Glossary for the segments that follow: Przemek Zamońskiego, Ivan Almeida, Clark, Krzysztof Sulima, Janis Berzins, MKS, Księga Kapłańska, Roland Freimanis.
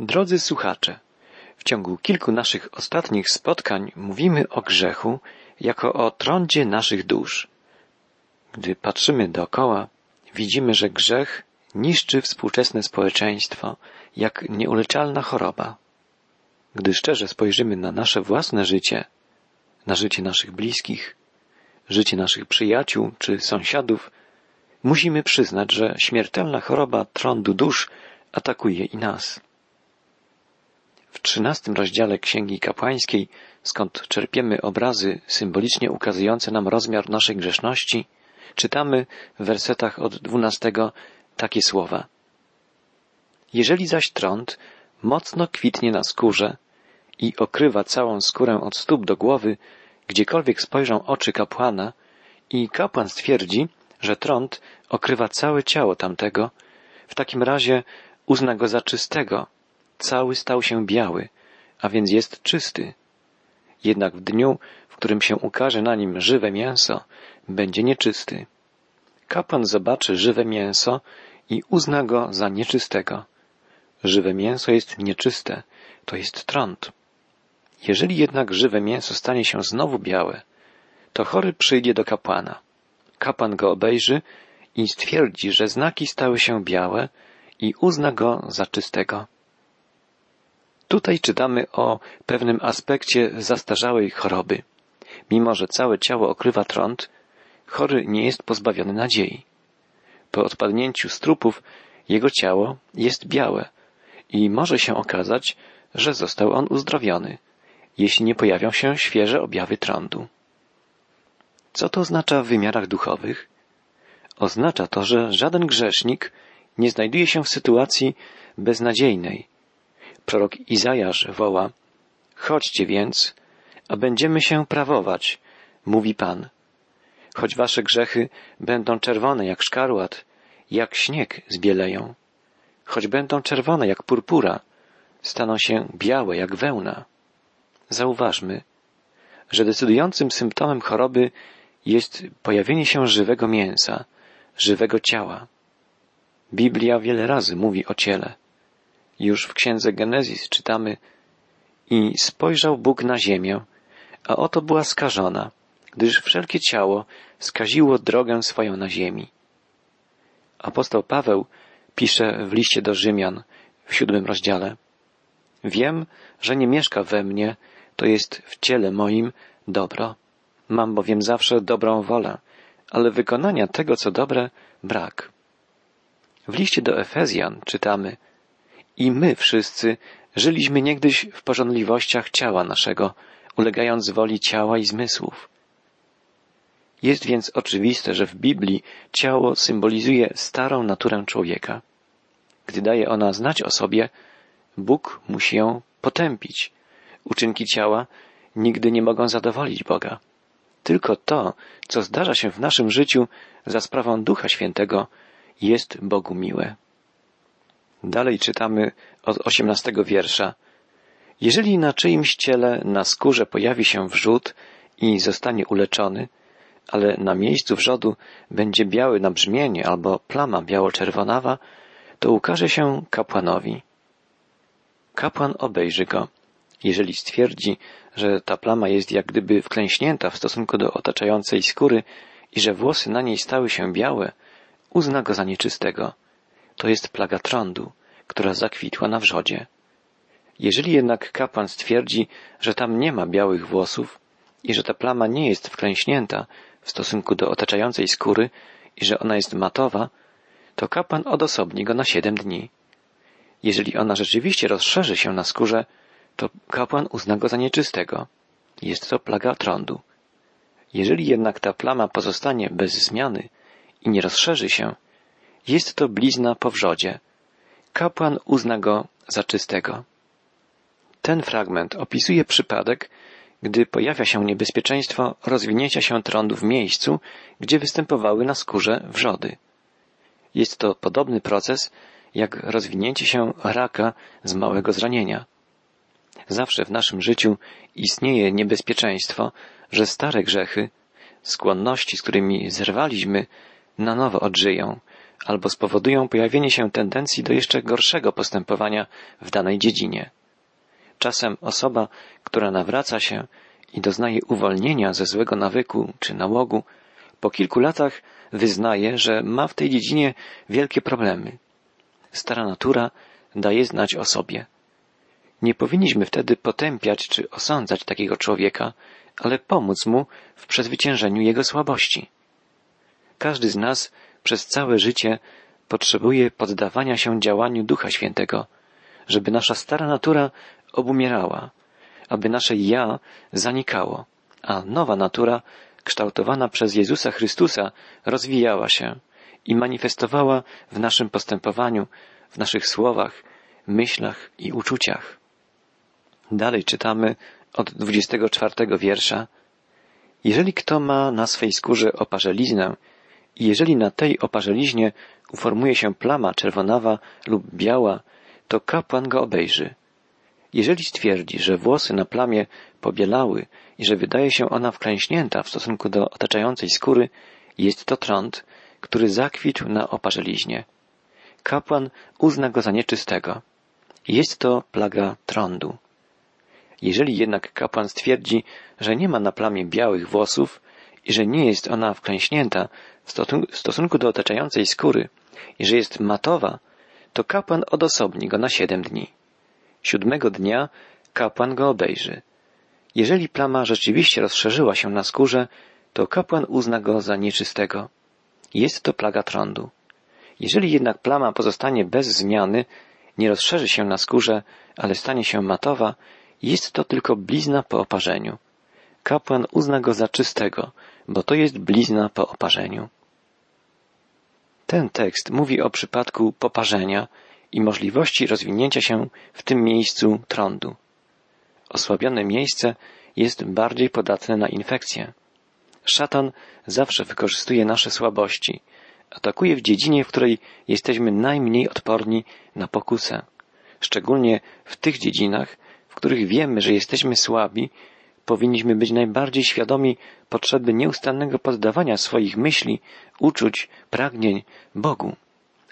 Drodzy słuchacze, w ciągu kilku naszych ostatnich spotkań mówimy o grzechu jako o trądzie naszych dusz. Gdy patrzymy dookoła, widzimy, że grzech niszczy współczesne społeczeństwo jak nieuleczalna choroba. Gdy szczerze spojrzymy na nasze własne życie, na życie naszych bliskich, życie naszych przyjaciół czy sąsiadów, musimy przyznać, że śmiertelna choroba trądu dusz atakuje i nas. W 13 rozdziale Księgi Kapłańskiej, skąd czerpiemy obrazy symbolicznie ukazujące nam rozmiar naszej grzeszności, czytamy w wersetach od 12 takie słowa. Jeżeli zaś trąd mocno kwitnie na skórze i okrywa całą skórę od stóp do głowy, gdziekolwiek spojrzą oczy kapłana, i kapłan stwierdzi, że trąd okrywa całe ciało tamtego, w takim razie uzna go za czystego, cały stał się biały, a więc jest czysty. Jednak w dniu, w którym się ukaże na nim żywe mięso, będzie nieczysty. Kapłan zobaczy żywe mięso i uzna go za nieczystego. Żywe mięso jest nieczyste, to jest trąd. Jeżeli jednak żywe mięso stanie się znowu białe, to chory przyjdzie do kapłana. Kapłan go obejrzy i stwierdzi, że znaki stały się białe i uzna go za czystego. Tutaj czytamy o pewnym aspekcie zastarzałej choroby. Mimo że całe ciało okrywa trąd, chory nie jest pozbawiony nadziei. Po odpadnięciu strupów jego ciało jest białe i może się okazać, że został on uzdrowiony, jeśli nie pojawią się świeże objawy trądu. Co to oznacza w wymiarach duchowych? Oznacza to, że żaden grzesznik nie znajduje się w sytuacji beznadziejnej. Prorok Izajasz woła: chodźcie więc, a będziemy się prawować, mówi Pan. Choć wasze grzechy będą czerwone jak szkarłat, jak śnieg zbieleją. Choć będą czerwone jak purpura, staną się białe jak wełna. Zauważmy, że decydującym symptomem choroby jest pojawienie się żywego mięsa, żywego ciała. Biblia wiele razy mówi o ciele. Już w Księdze Genezis czytamy: i spojrzał Bóg na ziemię, a oto była skażona, gdyż wszelkie ciało skaziło drogę swoją na ziemi. Apostoł Paweł pisze w liście do Rzymian w 7 rozdziale: wiem, że nie mieszka we mnie, to jest w ciele moim, dobro. Mam bowiem zawsze dobrą wolę, ale wykonania tego, co dobre, brak. W liście do Efezjan czytamy: i my wszyscy żyliśmy niegdyś w pożądliwościach ciała naszego, ulegając woli ciała i zmysłów. Jest więc oczywiste, że w Biblii ciało symbolizuje starą naturę człowieka. Gdy daje ona znać o sobie, Bóg musi ją potępić. Uczynki ciała nigdy nie mogą zadowolić Boga. Tylko to, co zdarza się w naszym życiu za sprawą Ducha Świętego, jest Bogu miłe. Dalej czytamy od 18 wiersza. Jeżeli na czyimś ciele, na skórze pojawi się wrzód i zostanie uleczony, ale na miejscu wrzodu będzie biały nabrzmienie albo plama biało-czerwonawa, to ukaże się kapłanowi. Kapłan obejrzy go. Jeżeli stwierdzi, że ta plama jest jak gdyby wklęśnięta w stosunku do otaczającej skóry i że włosy na niej stały się białe, uzna go za nieczystego. To jest plaga trądu, która zakwitła na wrzodzie. Jeżeli jednak kapłan stwierdzi, że tam nie ma białych włosów i że ta plama nie jest wklęśnięta w stosunku do otaczającej skóry i że ona jest matowa, to kapłan odosobni go na 7 dni. Jeżeli ona rzeczywiście rozszerzy się na skórze, to kapłan uzna go za nieczystego. Jest to plaga trądu. Jeżeli jednak ta plama pozostanie bez zmiany i nie rozszerzy się, jest to blizna po wrzodzie. Kapłan uzna go za czystego. Ten fragment opisuje przypadek, gdy pojawia się niebezpieczeństwo rozwinięcia się trądu w miejscu, gdzie występowały na skórze wrzody. Jest to podobny proces, jak rozwinięcie się raka z małego zranienia. Zawsze w naszym życiu istnieje niebezpieczeństwo, że stare grzechy, skłonności, z którymi zerwaliśmy, na nowo odżyją, albo spowodują pojawienie się tendencji do jeszcze gorszego postępowania w danej dziedzinie. Czasem osoba, która nawraca się i doznaje uwolnienia ze złego nawyku czy nałogu, po kilku latach wyznaje, że ma w tej dziedzinie wielkie problemy. Stara natura daje znać o sobie. Nie powinniśmy wtedy potępiać czy osądzać takiego człowieka, ale pomóc mu w przezwyciężeniu jego słabości. Każdy z nas przez całe życie potrzebuje poddawania się działaniu Ducha Świętego, żeby nasza stara natura obumierała, aby nasze ja zanikało, a nowa natura kształtowana przez Jezusa Chrystusa rozwijała się i manifestowała w naszym postępowaniu, w naszych słowach, myślach i uczuciach. Dalej czytamy od 24 wiersza. Jeżeli kto ma na swej skórze oparzeliznę i jeżeli na tej oparzeliźnie uformuje się plama czerwonawa lub biała, to kapłan go obejrzy. Jeżeli stwierdzi, że włosy na plamie pobielały i że wydaje się ona wklęśnięta w stosunku do otaczającej skóry, jest to trąd, który zakwitł na oparzeliźnie. Kapłan uzna go za nieczystego. Jest to plaga trądu. Jeżeli jednak kapłan stwierdzi, że nie ma na plamie białych włosów i że nie jest ona wklęśnięta w stosunku do otaczającej skóry i że jest matowa, to kapłan odosobni go na 7 dni. 7. dnia kapłan go obejrzy. Jeżeli plama rzeczywiście rozszerzyła się na skórze, to kapłan uzna go za nieczystego. Jest to plaga trądu. Jeżeli jednak plama pozostanie bez zmiany, nie rozszerzy się na skórze, ale stanie się matowa, jest to tylko blizna po oparzeniu. Kapłan uzna go za czystego, bo to jest blizna po oparzeniu. Ten tekst mówi o przypadku poparzenia i możliwości rozwinięcia się w tym miejscu trądu. Osłabione miejsce jest bardziej podatne na infekcje. Szatan zawsze wykorzystuje nasze słabości. Atakuje w dziedzinie, w której jesteśmy najmniej odporni na pokusę. Szczególnie w tych dziedzinach, w których wiemy, że jesteśmy słabi, powinniśmy być najbardziej świadomi potrzeby nieustannego poddawania swoich myśli, uczuć, pragnień Bogu.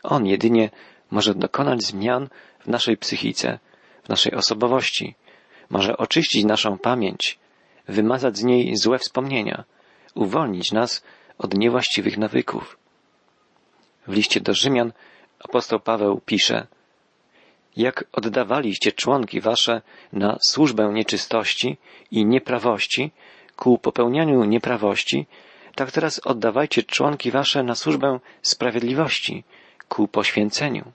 On jedynie może dokonać zmian w naszej psychice, w naszej osobowości. Może oczyścić naszą pamięć, wymazać z niej złe wspomnienia, uwolnić nas od niewłaściwych nawyków. W liście do Rzymian apostoł Paweł pisze: jak oddawaliście członki wasze na służbę nieczystości i nieprawości ku popełnianiu nieprawości, tak teraz oddawajcie członki wasze na służbę sprawiedliwości ku poświęceniu.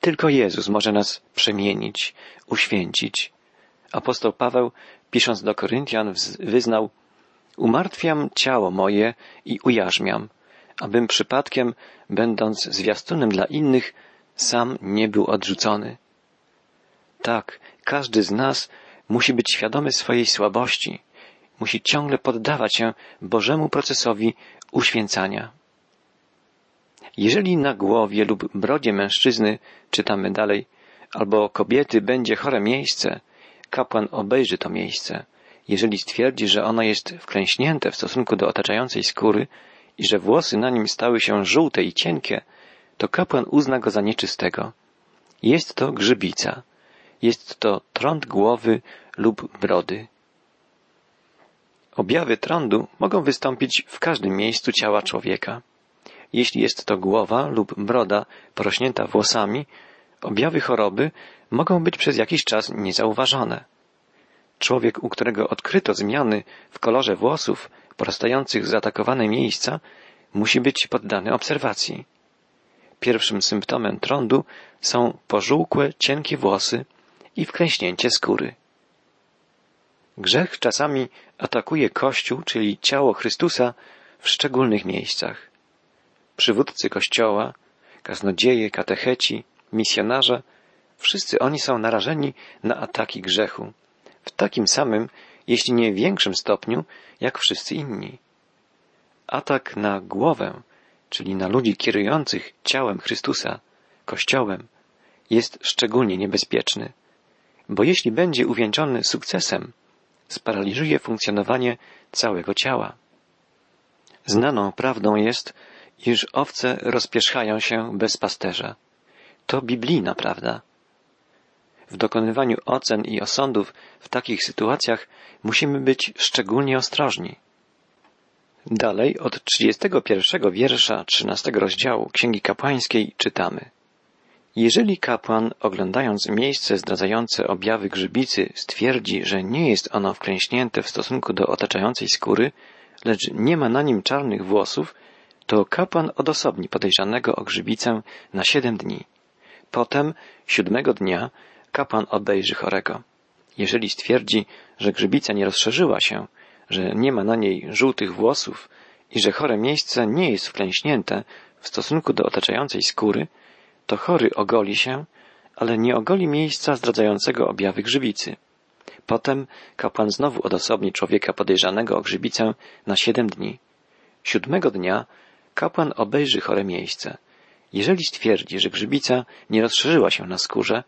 Tylko Jezus może nas przemienić, uświęcić. Apostoł Paweł, pisząc do Koryntian, wyznał: umartwiam ciało moje i ujarzmiam, abym przypadkiem, będąc zwiastunem dla innych, sam nie był odrzucony. Tak, każdy z nas musi być świadomy swojej słabości, musi ciągle poddawać się Bożemu procesowi uświęcania. Jeżeli na głowie lub brodzie mężczyzny, czytamy dalej, albo kobiety będzie chore miejsce, kapłan obejrzy to miejsce. Jeżeli stwierdzi, że ono jest wklęśnięte w stosunku do otaczającej skóry i że włosy na nim stały się żółte i cienkie, to kapłan uzna go za nieczystego. Jest to grzybica. Jest to trąd głowy lub brody. Objawy trądu mogą wystąpić w każdym miejscu ciała człowieka. Jeśli jest to głowa lub broda porośnięta włosami, objawy choroby mogą być przez jakiś czas niezauważone. Człowiek, u którego odkryto zmiany w kolorze włosów porastających z atakowane miejsca, musi być poddany obserwacji. Pierwszym symptomem trądu są pożółkłe, cienkie włosy i wklęśnięcie skóry. Grzech czasami atakuje Kościół, czyli ciało Chrystusa, w szczególnych miejscach. Przywódcy Kościoła, kaznodzieje, katecheci, misjonarze, wszyscy oni są narażeni na ataki grzechu, w takim samym, jeśli nie większym stopniu, jak wszyscy inni. Atak na głowę, czyli na ludzi kierujących ciałem Chrystusa, Kościołem, jest szczególnie niebezpieczny, bo jeśli będzie uwieńczony sukcesem, sparaliżuje funkcjonowanie całego ciała. Znaną prawdą jest, iż owce rozpierzchają się bez pasterza. To biblijna prawda. W dokonywaniu ocen i osądów w takich sytuacjach musimy być szczególnie ostrożni. Dalej od 31 wiersza 13 rozdziału Księgi Kapłańskiej czytamy: jeżeli kapłan, oglądając miejsce zdradzające objawy grzybicy, stwierdzi, że nie jest ono wklęśnięte w stosunku do otaczającej skóry, lecz nie ma na nim czarnych włosów, to kapłan odosobni podejrzanego o grzybicę na 7 dni. Potem 7 dnia kapłan obejrzy chorego. Jeżeli stwierdzi, że grzybica nie rozszerzyła się, że nie ma na niej żółtych włosów i że chore miejsce nie jest wklęśnięte w stosunku do otaczającej skóry, to chory ogoli się, ale nie ogoli miejsca zdradzającego objawy grzybicy. Potem kapłan znowu odosobni człowieka podejrzanego o grzybicę na 7 dni. 7 dnia kapłan obejrzy chore miejsce. Jeżeli stwierdzi, że grzybica nie rozszerzyła się na skórze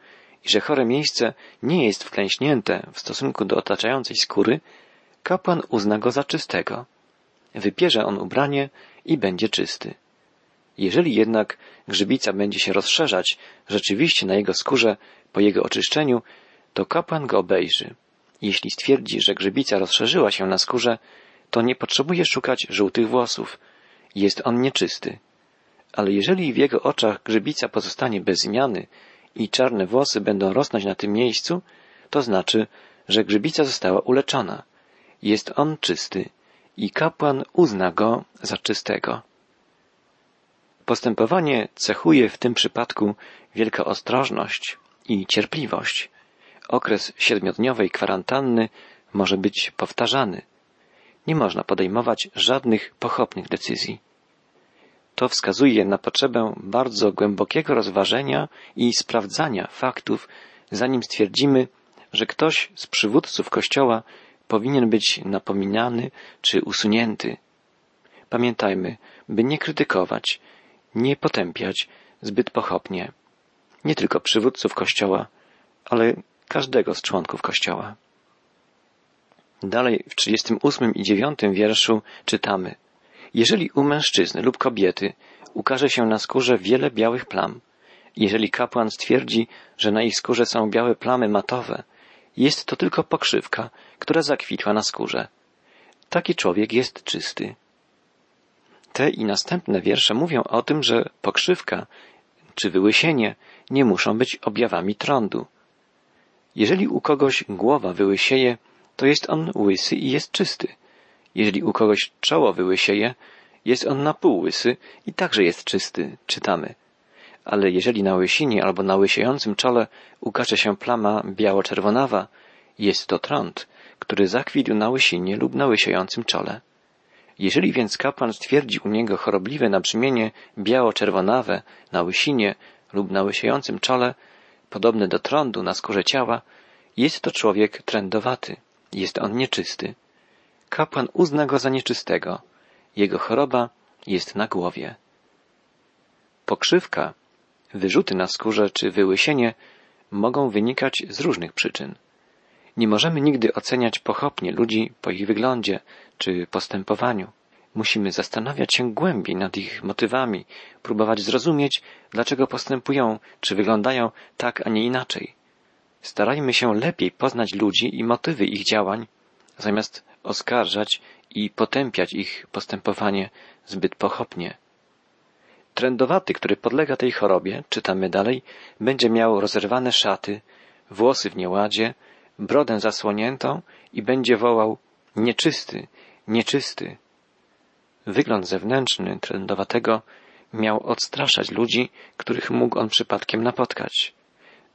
i że chore miejsce nie jest wklęśnięte w stosunku do otaczającej skóry, kapłan uzna go za czystego. Wypierze on ubranie i będzie czysty. Jeżeli jednak grzybica będzie się rozszerzać rzeczywiście na jego skórze po jego oczyszczeniu, to kapłan go obejrzy. Jeśli stwierdzi, że grzybica rozszerzyła się na skórze, to nie potrzebuje szukać żółtych włosów. Jest on nieczysty. Ale jeżeli w jego oczach grzybica pozostanie bez zmiany i czarne włosy będą rosnąć na tym miejscu, to znaczy, że grzybica została uleczona. Jest on czysty i kapłan uzna go za czystego. Postępowanie cechuje w tym przypadku wielka ostrożność i cierpliwość. Okres 7-dniowej kwarantanny może być powtarzany. Nie można podejmować żadnych pochopnych decyzji. To wskazuje na potrzebę bardzo głębokiego rozważenia i sprawdzania faktów, zanim stwierdzimy, że ktoś z przywódców Kościoła powinien być napominany czy usunięty. Pamiętajmy, by nie krytykować, nie potępiać zbyt pochopnie. Nie tylko przywódców Kościoła, ale każdego z członków Kościoła. Dalej w 38 i 9 wierszu czytamy: jeżeli u mężczyzny lub kobiety ukaże się na skórze wiele białych plam, jeżeli kapłan stwierdzi, że na ich skórze są białe plamy matowe, jest to tylko pokrzywka, która zakwitła na skórze. Taki człowiek jest czysty. Te i następne wiersze mówią o tym, że pokrzywka czy wyłysienie nie muszą być objawami trądu. Jeżeli u kogoś głowa wyłysieje, to jest on łysy i jest czysty. Jeżeli u kogoś czoło wyłysieje, jest on na pół łysy i także jest czysty, czytamy. Ale jeżeli na łysinie albo na łysiejącym czole ukaże się plama biało-czerwonawa, jest to trąd, który zakwitł na łysinie lub na łysiejącym czole. Jeżeli więc kapłan stwierdzi u niego chorobliwe nabrzmienie biało-czerwonawe na łysinie lub na łysiejącym czole, podobne do trądu na skórze ciała, jest to człowiek trędowaty, jest on nieczysty. Kapłan uzna go za nieczystego. Jego choroba jest na głowie. Pokrzywka, wyrzuty na skórze czy wyłysienie mogą wynikać z różnych przyczyn. Nie możemy nigdy oceniać pochopnie ludzi po ich wyglądzie czy postępowaniu. Musimy zastanawiać się głębiej nad ich motywami, próbować zrozumieć, dlaczego postępują czy wyglądają tak, a nie inaczej. Starajmy się lepiej poznać ludzi i motywy ich działań, zamiast oskarżać i potępiać ich postępowanie zbyt pochopnie. Trędowaty, który podlega tej chorobie, czytamy dalej, będzie miał rozerwane szaty, włosy w nieładzie, brodę zasłoniętą i będzie wołał: nieczysty, nieczysty. Wygląd zewnętrzny trędowatego miał odstraszać ludzi, których mógł on przypadkiem napotkać.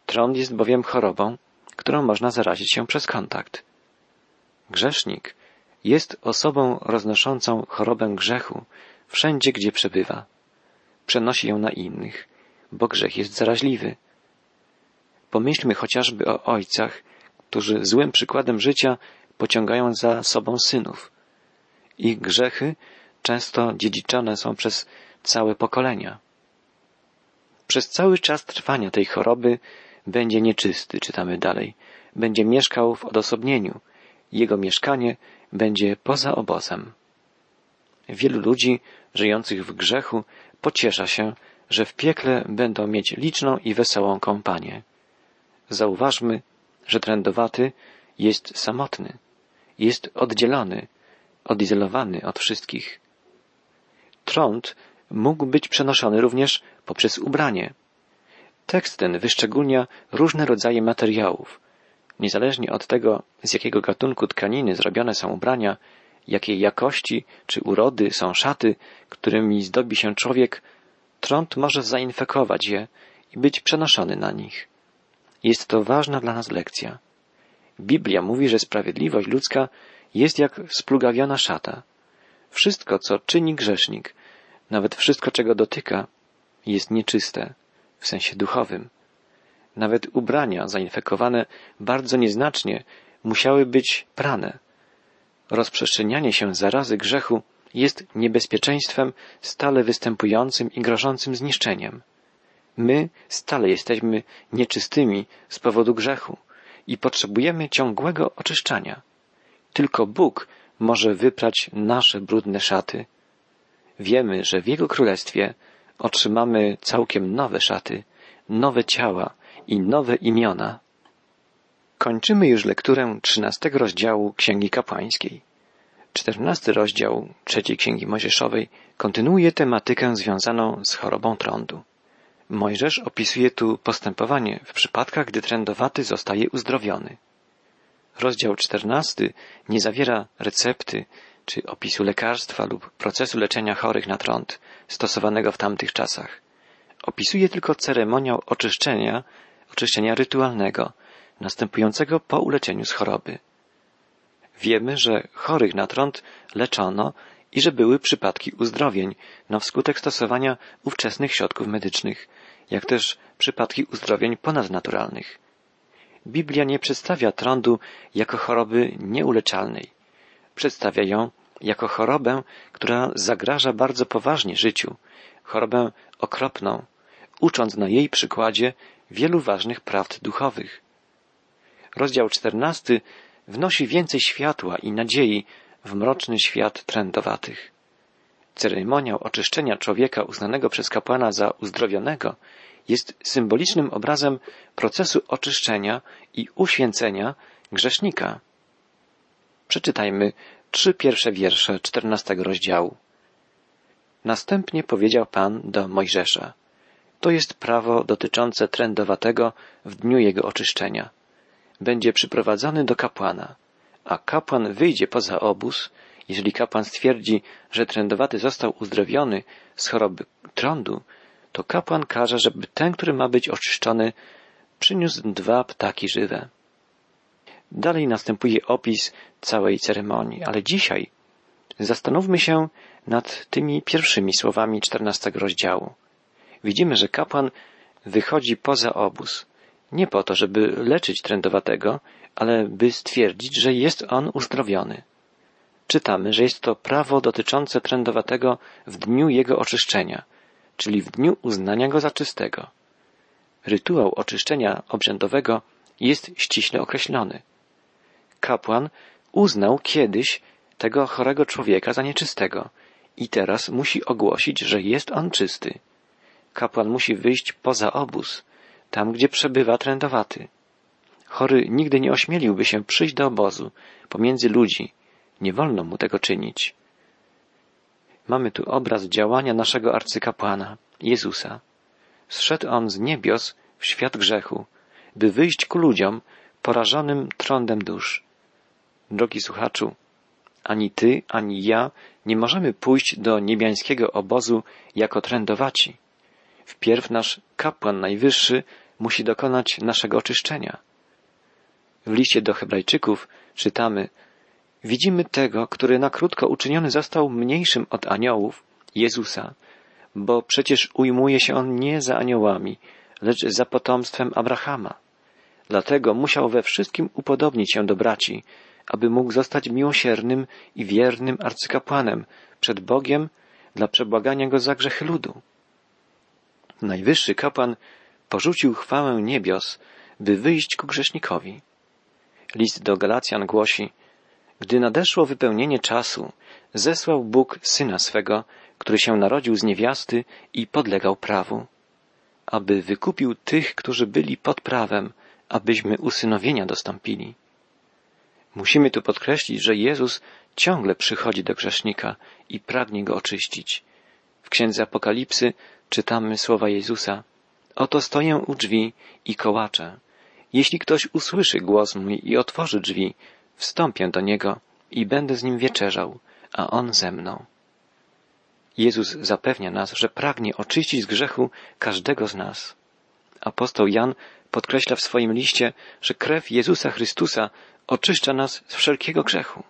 Trąd jest bowiem chorobą, którą można zarazić się przez kontakt. Grzesznik jest osobą roznoszącą chorobę grzechu wszędzie, gdzie przebywa. Przenosi ją na innych, bo grzech jest zaraźliwy. Pomyślmy chociażby o ojcach, którzy złym przykładem życia pociągają za sobą synów. Ich grzechy często dziedziczone są przez całe pokolenia. Przez cały czas trwania tej choroby będzie nieczysty, czytamy dalej. Będzie mieszkał w odosobnieniu. Jego mieszkanie będzie poza obozem. Wielu ludzi żyjących w grzechu pociesza się, że w piekle będą mieć liczną i wesołą kompanię. Zauważmy, że trędowaty jest samotny, jest oddzielony, odizolowany od wszystkich. Trąd mógł być przenoszony również poprzez ubranie. Tekst ten wyszczególnia różne rodzaje materiałów. Niezależnie od tego, z jakiego gatunku tkaniny zrobione są ubrania, jakiej jakości czy urody są szaty, którymi zdobi się człowiek, trąd może zainfekować je i być przenoszony na nich. Jest to ważna dla nas lekcja. Biblia mówi, że sprawiedliwość ludzka jest jak splugawiona szata. Wszystko, co czyni grzesznik, nawet wszystko, czego dotyka, jest nieczyste, w sensie duchowym. Nawet ubrania zainfekowane bardzo nieznacznie musiały być prane. Rozprzestrzenianie się zarazy grzechu jest niebezpieczeństwem stale występującym i grożącym zniszczeniem. My stale jesteśmy nieczystymi z powodu grzechu i potrzebujemy ciągłego oczyszczania. Tylko Bóg może wyprać nasze brudne szaty. Wiemy, że w Jego Królestwie otrzymamy całkiem nowe szaty, nowe ciała i nowe imiona. Kończymy już lekturę 13 rozdziału Księgi Kapłańskiej. 14 rozdział 3 Księgi Mojżeszowej kontynuuje tematykę związaną z chorobą trądu. Mojżesz opisuje tu postępowanie w przypadkach, gdy trędowaty zostaje uzdrowiony. Rozdział 14 nie zawiera recepty czy opisu lekarstwa lub procesu leczenia chorych na trąd stosowanego w tamtych czasach. Opisuje tylko ceremoniał oczyszczenia rytualnego, następującego po uleczeniu z choroby. Wiemy, że chorych na trąd leczono i że były przypadki uzdrowień na wskutek stosowania ówczesnych środków medycznych, jak też przypadki uzdrowień ponadnaturalnych. Biblia nie przedstawia trądu jako choroby nieuleczalnej. Przedstawia ją jako chorobę, która zagraża bardzo poważnie życiu, chorobę okropną, ucząc na jej przykładzie wielu ważnych prawd duchowych. Rozdział 14 wnosi więcej światła i nadziei w mroczny świat trędowatych. Ceremoniał oczyszczenia człowieka uznanego przez kapłana za uzdrowionego jest symbolicznym obrazem procesu oczyszczenia i uświęcenia grzesznika. Przeczytajmy 3 pierwsze wiersze 14 rozdziału. Następnie powiedział Pan do Mojżesza: to jest prawo dotyczące trędowatego w dniu jego oczyszczenia. Będzie przyprowadzony do kapłana, a kapłan wyjdzie poza obóz. Jeżeli kapłan stwierdzi, że trędowaty został uzdrowiony z choroby trądu, to kapłan każe, żeby ten, który ma być oczyszczony, przyniósł 2 ptaki żywe. Dalej następuje opis całej ceremonii, ale dzisiaj zastanówmy się nad tymi pierwszymi słowami 14 rozdziału. Widzimy, że kapłan wychodzi poza obóz, nie po to, żeby leczyć trędowatego, ale by stwierdzić, że jest on uzdrowiony. Czytamy, że jest to prawo dotyczące trędowatego w dniu jego oczyszczenia, czyli w dniu uznania go za czystego. Rytuał oczyszczenia obrzędowego jest ściśle określony. Kapłan uznał kiedyś tego chorego człowieka za nieczystego i teraz musi ogłosić, że jest on czysty. Kapłan musi wyjść poza obóz, tam gdzie przebywa trędowaty. Chory nigdy nie ośmieliłby się przyjść do obozu, pomiędzy ludzi. Nie wolno mu tego czynić. Mamy tu obraz działania naszego arcykapłana, Jezusa. Zszedł on z niebios w świat grzechu, by wyjść ku ludziom porażonym trądem dusz. Drogi słuchaczu, ani ty, ani ja nie możemy pójść do niebiańskiego obozu jako trędowaci. Wpierw nasz kapłan najwyższy musi dokonać naszego oczyszczenia. W liście do Hebrajczyków czytamy: widzimy tego, który na krótko uczyniony został mniejszym od aniołów, Jezusa, bo przecież ujmuje się on nie za aniołami, lecz za potomstwem Abrahama. Dlatego musiał we wszystkim upodobnić się do braci, aby mógł zostać miłosiernym i wiernym arcykapłanem przed Bogiem dla przebłagania go za grzechy ludu. Najwyższy kapłan porzucił chwałę niebios, by wyjść ku grzesznikowi. List do Galacjan głosi: Gdy nadeszło wypełnienie czasu, zesłał Bóg Syna swego, który się narodził z niewiasty i podlegał prawu, aby wykupił tych, którzy byli pod prawem, abyśmy usynowienia dostąpili. Musimy tu podkreślić, że Jezus ciągle przychodzi do grzesznika i pragnie go oczyścić. W Księdze Apokalipsy czytamy słowa Jezusa: oto stoję u drzwi i kołaczę. Jeśli ktoś usłyszy głos mój i otworzy drzwi, wstąpię do niego i będę z nim wieczerzał, a on ze mną. Jezus zapewnia nas, że pragnie oczyścić z grzechu każdego z nas. Apostoł Jan podkreśla w swoim liście, że krew Jezusa Chrystusa oczyszcza nas z wszelkiego grzechu.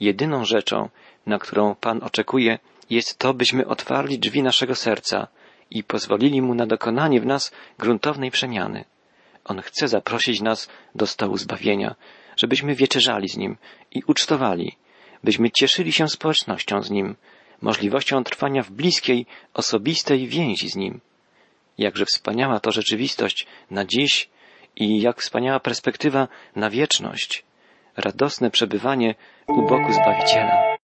Jedyną rzeczą, na którą Pan oczekuje, jest to, byśmy otwarli drzwi naszego serca i pozwolili Mu na dokonanie w nas gruntownej przemiany. On chce zaprosić nas do stołu zbawienia, żebyśmy wieczerzali z Nim i ucztowali, byśmy cieszyli się społecznością z Nim, możliwością trwania w bliskiej, osobistej więzi z Nim. Jakże wspaniała to rzeczywistość na dziś i jak wspaniała perspektywa na wieczność. Radosne przebywanie u boku Zbawiciela.